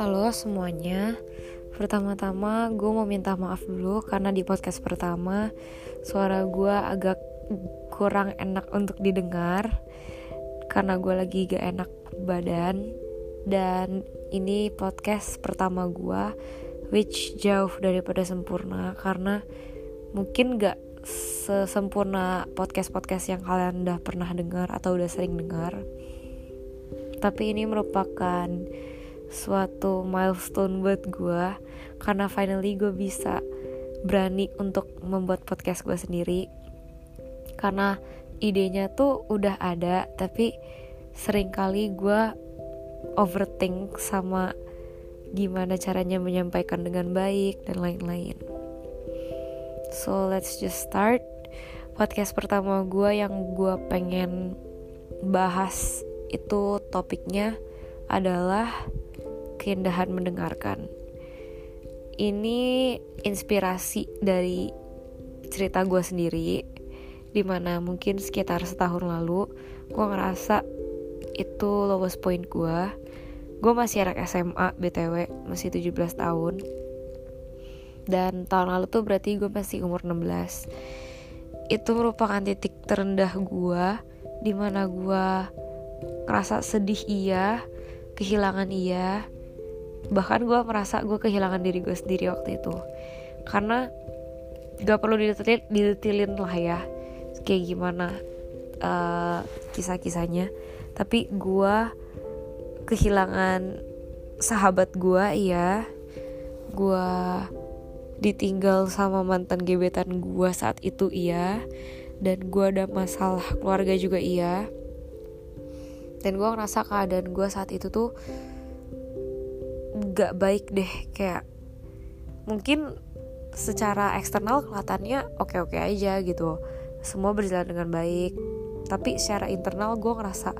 Halo semuanya. Pertama-tama gue mau minta maaf dulu karena di podcast pertama suara gue agak kurang enak untuk didengar karena gue lagi gak enak badan. Dan ini podcast pertama gue, which jauh daripada sempurna karena mungkin gak sesempurna podcast-podcast yang kalian udah pernah dengar atau udah sering dengar. Tapi ini merupakan suatu milestone buat gue karena finally gue bisa berani untuk membuat podcast gue sendiri, karena idenya tuh udah ada tapi seringkali gue overthink sama gimana caranya menyampaikan dengan baik dan lain-lain. So let's just start. Podcast pertama gue yang gue pengen bahas itu topiknya adalah keindahan mendengarkan. Ini inspirasi dari cerita gue sendiri, dimana mungkin sekitar setahun lalu gue ngerasa itu lowest point gue. Gue masih anak SMA BTW, masih 17 tahun. Dan tahun lalu tuh berarti gue masih umur 16. Itu merupakan titik terendah gue, dimana gue ngerasa sedih iya, kehilangan iya. Bahkan gue merasa gue kehilangan diri gue sendiri waktu itu. Karena gak perlu didetilin lah ya kayak gimana kisah-kisahnya. Tapi gue kehilangan sahabat gue iya. Gue ditinggal sama mantan gebetan gue saat itu iya. Dan gue ada masalah keluarga juga iya. Dan gue ngerasa keadaan gue saat itu tuh gak baik deh. Kayak mungkin secara eksternal kelihatannya oke-oke aja gitu, semua berjalan dengan baik. Tapi secara internal gue ngerasa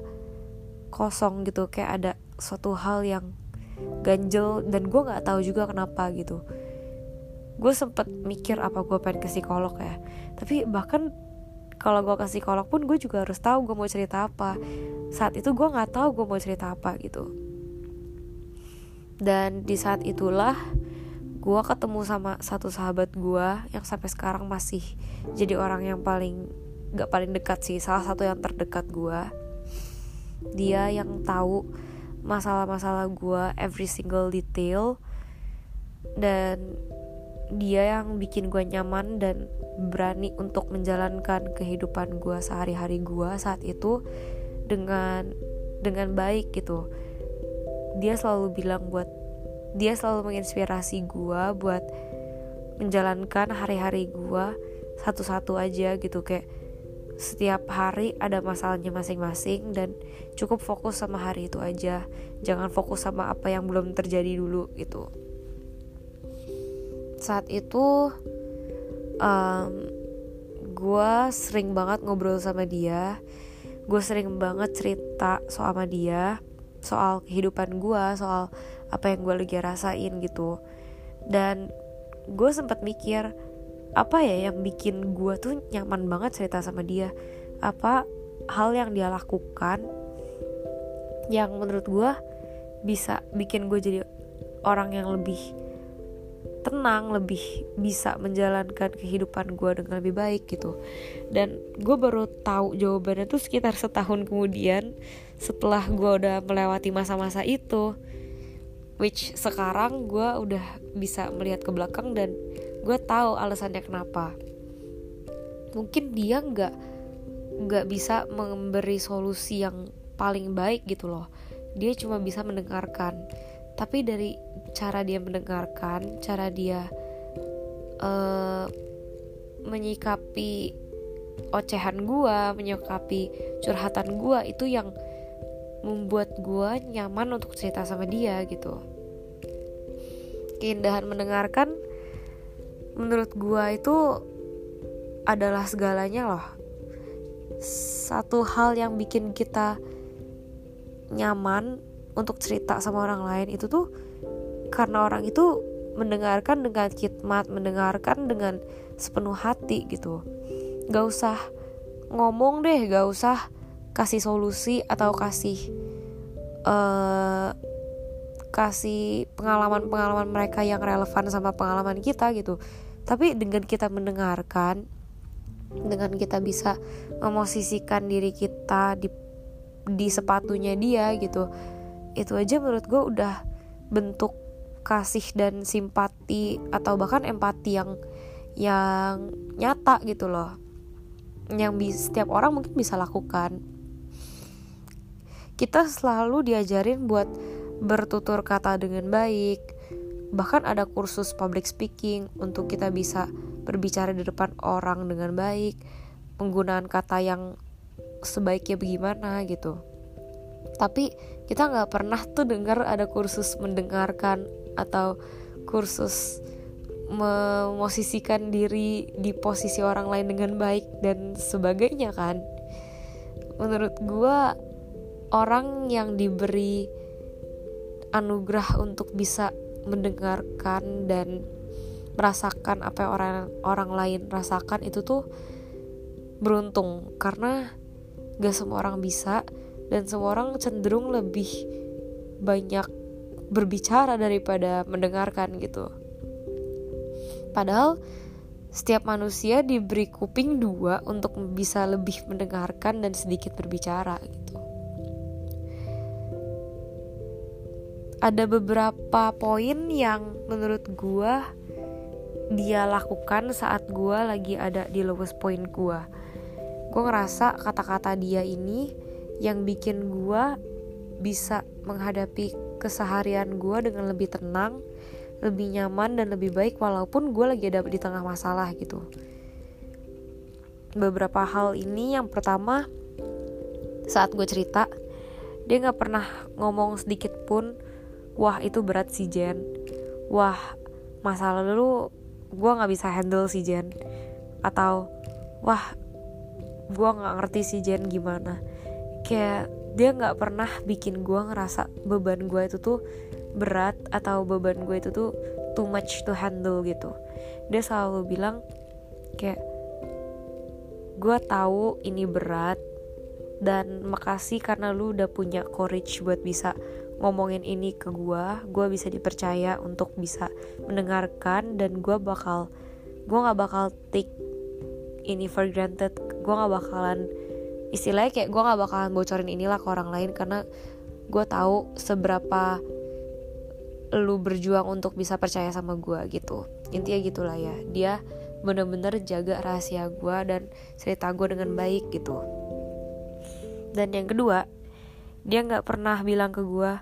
kosong gitu, kayak ada suatu hal yang ganjel. Dan gue gak tahu juga kenapa gitu. Gue sempet mikir apa gue pengen ke psikolog ya. Tapi bahkan kalau gue ke psikolog pun gue juga harus tahu gue mau cerita apa. Saat itu gue gak tahu gue mau cerita apa gitu. Dan di saat itulah gue ketemu sama satu sahabat gue yang sampai sekarang masih jadi orang yang paling dekat sih, salah satu yang terdekat gue. Dia yang tahu masalah-masalah gue, every single detail. Dan dia yang bikin gue nyaman dan berani untuk menjalankan kehidupan gue sehari-hari gue saat itu dengan baik gitu. Dia selalu menginspirasi gue buat menjalankan hari-hari gue satu-satu aja gitu. Kayak setiap hari ada masalahnya masing-masing dan cukup fokus sama hari itu aja. Jangan fokus sama apa yang belum terjadi dulu gitu. Saat itu gue sering banget ngobrol sama dia. Gue sering banget cerita sama dia soal kehidupan gue, soal apa yang gue lagi rasain gitu. Dan gue sempat mikir, apa ya yang bikin gue tuh nyaman banget cerita sama dia? Apa hal yang dia lakukan yang menurut gue bisa bikin gue jadi orang yang lebih tenang, lebih bisa menjalankan kehidupan gue dengan lebih baik gitu. Dan gue baru tahu jawabannya tuh sekitar setahun kemudian, setelah gue udah melewati masa-masa itu. Which sekarang gue udah bisa melihat ke belakang dan gue tahu alasannya kenapa. Mungkin dia gak bisa memberi solusi yang paling baik gitu loh. Dia cuma bisa mendengarkan. Tapi dari cara dia mendengarkan, cara dia menyikapi ocehan gue, menyikapi curhatan gue, itu yang membuat gue nyaman untuk cerita sama dia gitu. Keindahan mendengarkan menurut gue itu adalah segalanya loh. Satu hal yang bikin kita nyaman untuk cerita sama orang lain itu tuh karena orang itu mendengarkan dengan khidmat, mendengarkan dengan sepenuh hati gitu. Gak usah ngomong deh, gak usah kasih solusi atau kasih pengalaman-pengalaman mereka yang relevan sama pengalaman kita gitu. Tapi dengan kita mendengarkan, dengan kita bisa memosisikan diri kita di sepatunya dia gitu, itu aja menurut gue udah bentuk kasih dan simpati atau bahkan empati yang nyata gitu loh, yang setiap orang mungkin bisa lakukan. Kita selalu diajarin buat bertutur kata dengan baik, bahkan ada kursus public speaking untuk kita bisa berbicara di depan orang dengan baik, penggunaan kata yang sebaiknya bagaimana gitu. Tapi kita nggak pernah tuh dengar ada kursus mendengarkan atau kursus memosisikan diri di posisi orang lain dengan baik dan sebagainya kan. Menurut gue, orang yang diberi anugerah untuk bisa mendengarkan dan merasakan apa yang orang lain rasakan itu tuh beruntung, karena gak semua orang bisa dan semua orang cenderung lebih banyak berbicara daripada mendengarkan gitu. Padahal setiap manusia diberi kuping dua untuk bisa lebih mendengarkan dan sedikit berbicara gitu. Ada beberapa poin yang menurut gue dia lakukan saat gue lagi ada di lowest point gue. Gue ngerasa kata-kata dia ini yang bikin gue bisa menghadapi keseharian gue dengan lebih tenang, lebih nyaman, dan lebih baik walaupun gue lagi ada di tengah masalah gitu. Beberapa hal ini, yang pertama, saat gue cerita, dia gak pernah ngomong sedikit pun, "Wah itu berat sih Jen, wah masalah lu gue gak bisa handle sih Jen," atau "Wah gue gak ngerti sih Jen gimana." Kayak dia gak pernah bikin gue ngerasa beban gue itu tuh berat atau beban gue itu tuh too much to handle gitu. Dia selalu bilang kayak, "Gue tahu ini berat dan makasih karena lu udah punya courage buat bisa ngomongin ini ke gue. Gue bisa dipercaya untuk bisa mendengarkan dan gue gak bakal take ini for granted. Gue gak bakalan, istilahnya kayak gue gak bakalan bocorin inilah ke orang lain karena gue tahu seberapa lu berjuang untuk bisa percaya sama gue gitu." Intinya gitulah ya, dia bener-bener jaga rahasia gue dan cerita gue dengan baik gitu. Dan yang kedua, dia gak pernah bilang ke gue,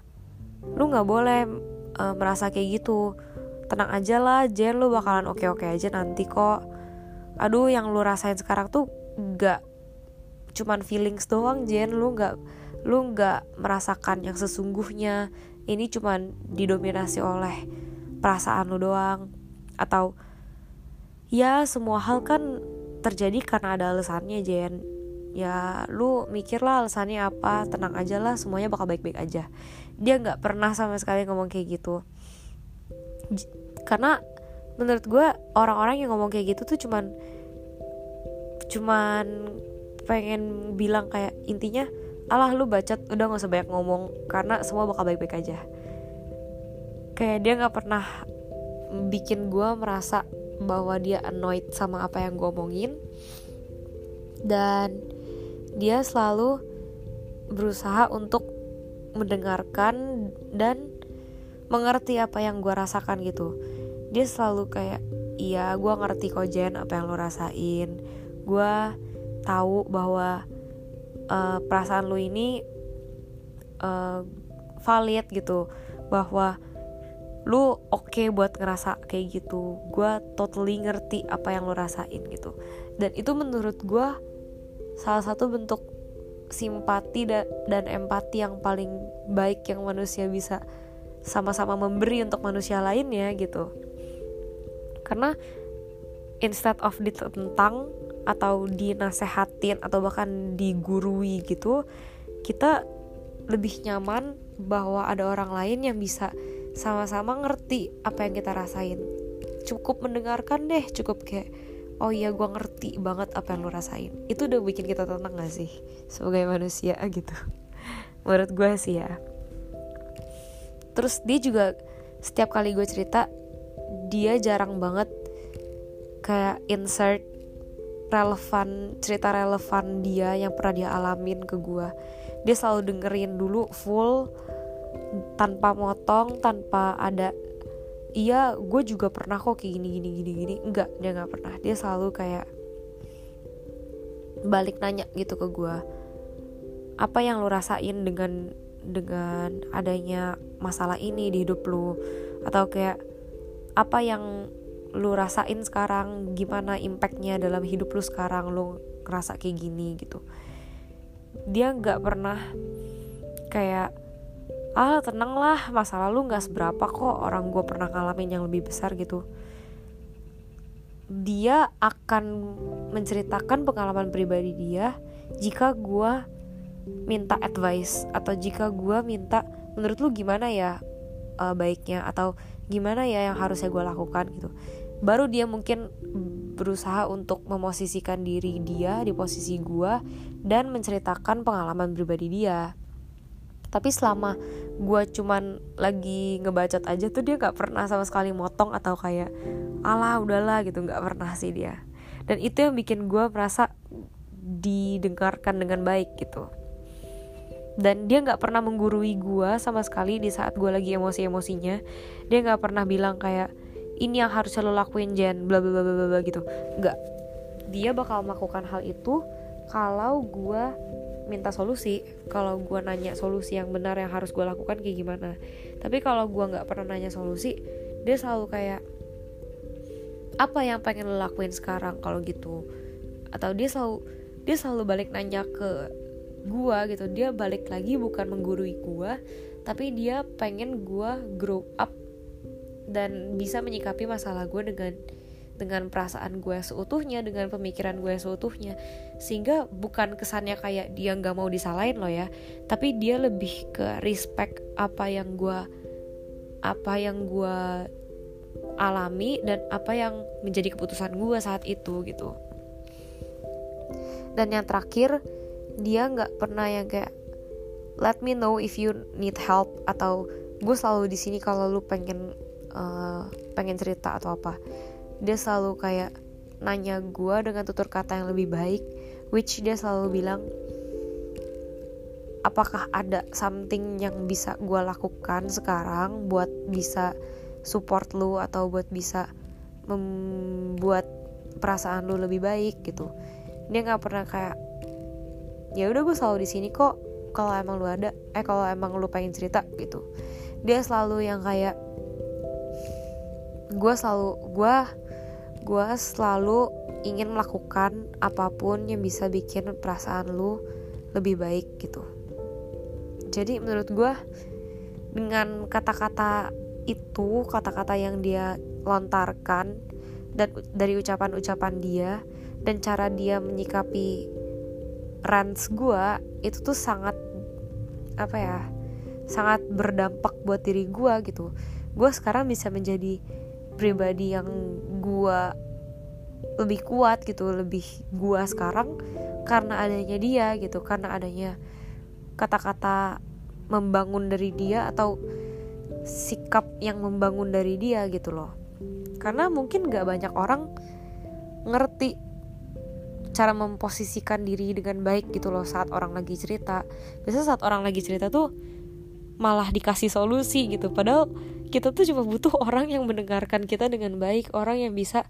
"Lu gak boleh merasa kayak gitu, tenang aja lah Jen, lu bakalan oke-oke aja nanti kok. Aduh yang lu rasain sekarang tuh gak cuman feelings doang Jen, lu gak merasakan yang sesungguhnya, ini cuman didominasi oleh perasaan lu doang." Atau, "Ya semua hal kan terjadi karena ada alasannya Jen, ya lu mikirlah alasannya apa, tenang aja lah semuanya bakal baik-baik aja." Dia gak pernah sama sekali ngomong kayak gitu. Karena menurut gue orang-orang yang ngomong kayak gitu tuh cuman pengen bilang kayak intinya, "Alah lu bacot, udah gak usah banyak ngomong karena semua bakal baik-baik aja." Kayak dia gak pernah bikin gue merasa bahwa dia annoyed sama apa yang gue omongin. Dan dia selalu berusaha untuk mendengarkan dan mengerti apa yang gue rasakan gitu. Dia selalu kayak, "Iya gue ngerti kok Jen apa yang lo rasain. Gue tahu bahwa perasaan lu ini valid gitu, bahwa lu oke buat ngerasa kayak gitu. Gue totally ngerti apa yang lu rasain gitu." Dan itu menurut gue salah satu bentuk simpati dan empati yang paling baik yang manusia bisa sama-sama memberi untuk manusia lainnya gitu. Karena instead of ditentang atau dinasehatin atau bahkan digurui gitu, kita lebih nyaman bahwa ada orang lain yang bisa sama-sama ngerti apa yang kita rasain. Cukup mendengarkan deh, cukup kayak oh iya gue ngerti banget apa yang lo rasain. Itu udah bikin kita tenang gak sih sebagai manusia gitu? Menurut gue sih ya. Terus dia juga setiap kali gue cerita, dia jarang banget kayak insert relevan, cerita relevan dia yang pernah dia alamin ke gue. Dia selalu dengerin dulu full, tanpa motong, tanpa ada iya gue juga pernah kok kayak gini. Enggak, dia gak pernah. Dia selalu kayak balik nanya gitu ke gue, apa yang lo rasain dengan adanya masalah ini di hidup lo, atau kayak apa yang lo rasain sekarang, gimana impactnya dalam hidup lo sekarang, lo ngerasa kayak gini gitu. Dia gak pernah kayak tenang lah, masa lalu gak seberapa kok, orang gue pernah ngalamin yang lebih besar gitu. Dia akan menceritakan pengalaman pribadi dia jika gue minta advice, atau jika gue minta menurut lu gimana ya baiknya, atau gimana ya yang harusnya gue lakukan gitu. Baru dia mungkin berusaha untuk memosisikan diri dia di posisi gue dan menceritakan pengalaman pribadi dia. Tapi selama gue cuman lagi ngebacot aja tuh, dia gak pernah sama sekali motong atau kayak alah udahlah gitu. Gak pernah sih dia. Dan itu yang bikin gue merasa didengarkan dengan baik gitu. Dan dia gak pernah menggurui gue sama sekali di saat gue lagi emosi-emosinya. Dia gak pernah bilang kayak ini yang harusnya lo lakuin Jen, bla bla bla bla gitu. Gak. Dia bakal melakukan hal itu kalau gue minta solusi, kalau gue nanya solusi yang benar yang harus gue lakukan kayak gimana. Tapi kalau gue gak pernah nanya solusi, dia selalu kayak apa yang pengen lo lakuin sekarang kalau gitu. Atau dia selalu balik nanya ke gue gitu. Dia balik lagi bukan menggurui gue, tapi dia pengen gue grow up dan bisa menyikapi masalah gue dengan perasaan gue seutuhnya, dengan pemikiran gue seutuhnya, sehingga bukan kesannya kayak dia nggak mau disalahin lo ya, tapi dia lebih ke respect apa yang gue alami dan apa yang menjadi keputusan gue saat itu gitu. Dan yang terakhir, dia nggak pernah yang kayak let me know if you need help, atau gue selalu di sini kalau lu pengen cerita atau apa. Dia selalu kayak nanya gue dengan tutur kata yang lebih baik, which dia selalu bilang apakah ada something yang bisa gue lakukan sekarang buat bisa support lu, atau buat bisa membuat perasaan lu lebih baik gitu. Dia nggak pernah kayak ya udah gue selalu di sini kok kalau emang lu ada kalau emang lu pengen cerita gitu. Dia selalu yang kayak gue selalu ingin melakukan apapun yang bisa bikin perasaan lu lebih baik gitu. Jadi menurut gue, dengan kata-kata itu, kata-kata yang dia lontarkan dan dari ucapan-ucapan dia dan cara dia menyikapi rants gue, itu tuh sangat sangat berdampak buat diri gue gitu. Gue sekarang bisa menjadi pribadi yang gue lebih kuat gitu, lebih gue sekarang karena adanya dia gitu, karena adanya kata-kata membangun dari dia atau sikap yang membangun dari dia gitu loh. Karena mungkin gak banyak orang ngerti cara memposisikan diri dengan baik gitu loh saat orang lagi cerita. Biasanya saat orang lagi cerita tuh malah dikasih solusi gitu, padahal kita tuh cuma butuh orang yang mendengarkan kita dengan baik, orang yang bisa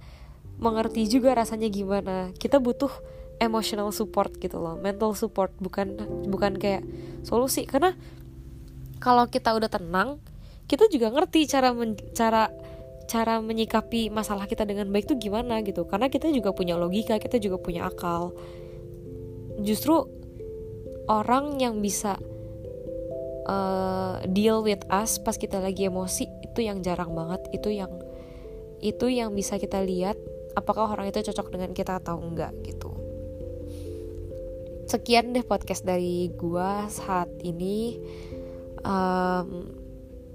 mengerti juga rasanya gimana. Kita butuh emotional support gitu loh, mental support, bukan kayak solusi. Karena kalau kita udah tenang, kita juga ngerti cara menyikapi masalah kita dengan baik tuh gimana gitu. Karena kita juga punya logika, kita juga punya akal. Justru orang yang bisa deal with us pas kita lagi emosi itu yang jarang banget. Itu yang bisa kita lihat apakah orang itu cocok dengan kita atau enggak gitu. Sekian deh podcast dari gua saat ini.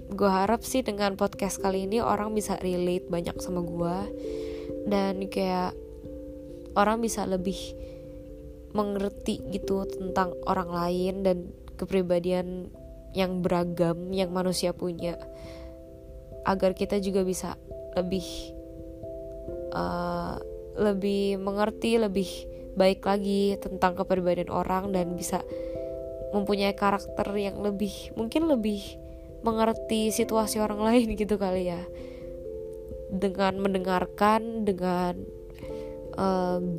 Gua harap sih dengan podcast kali ini orang bisa relate banyak sama gua, dan kayak orang bisa lebih mengerti gitu tentang orang lain dan kepribadian yang beragam yang manusia punya, agar kita juga bisa lebih mengerti lebih baik lagi tentang kepribadian orang dan bisa mempunyai karakter yang lebih, mungkin lebih mengerti situasi orang lain gitu kali ya, dengan mendengarkan, dengan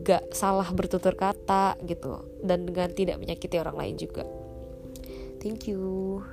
gak salah bertutur kata gitu, dan dengan tidak menyakiti orang lain juga. Thank you.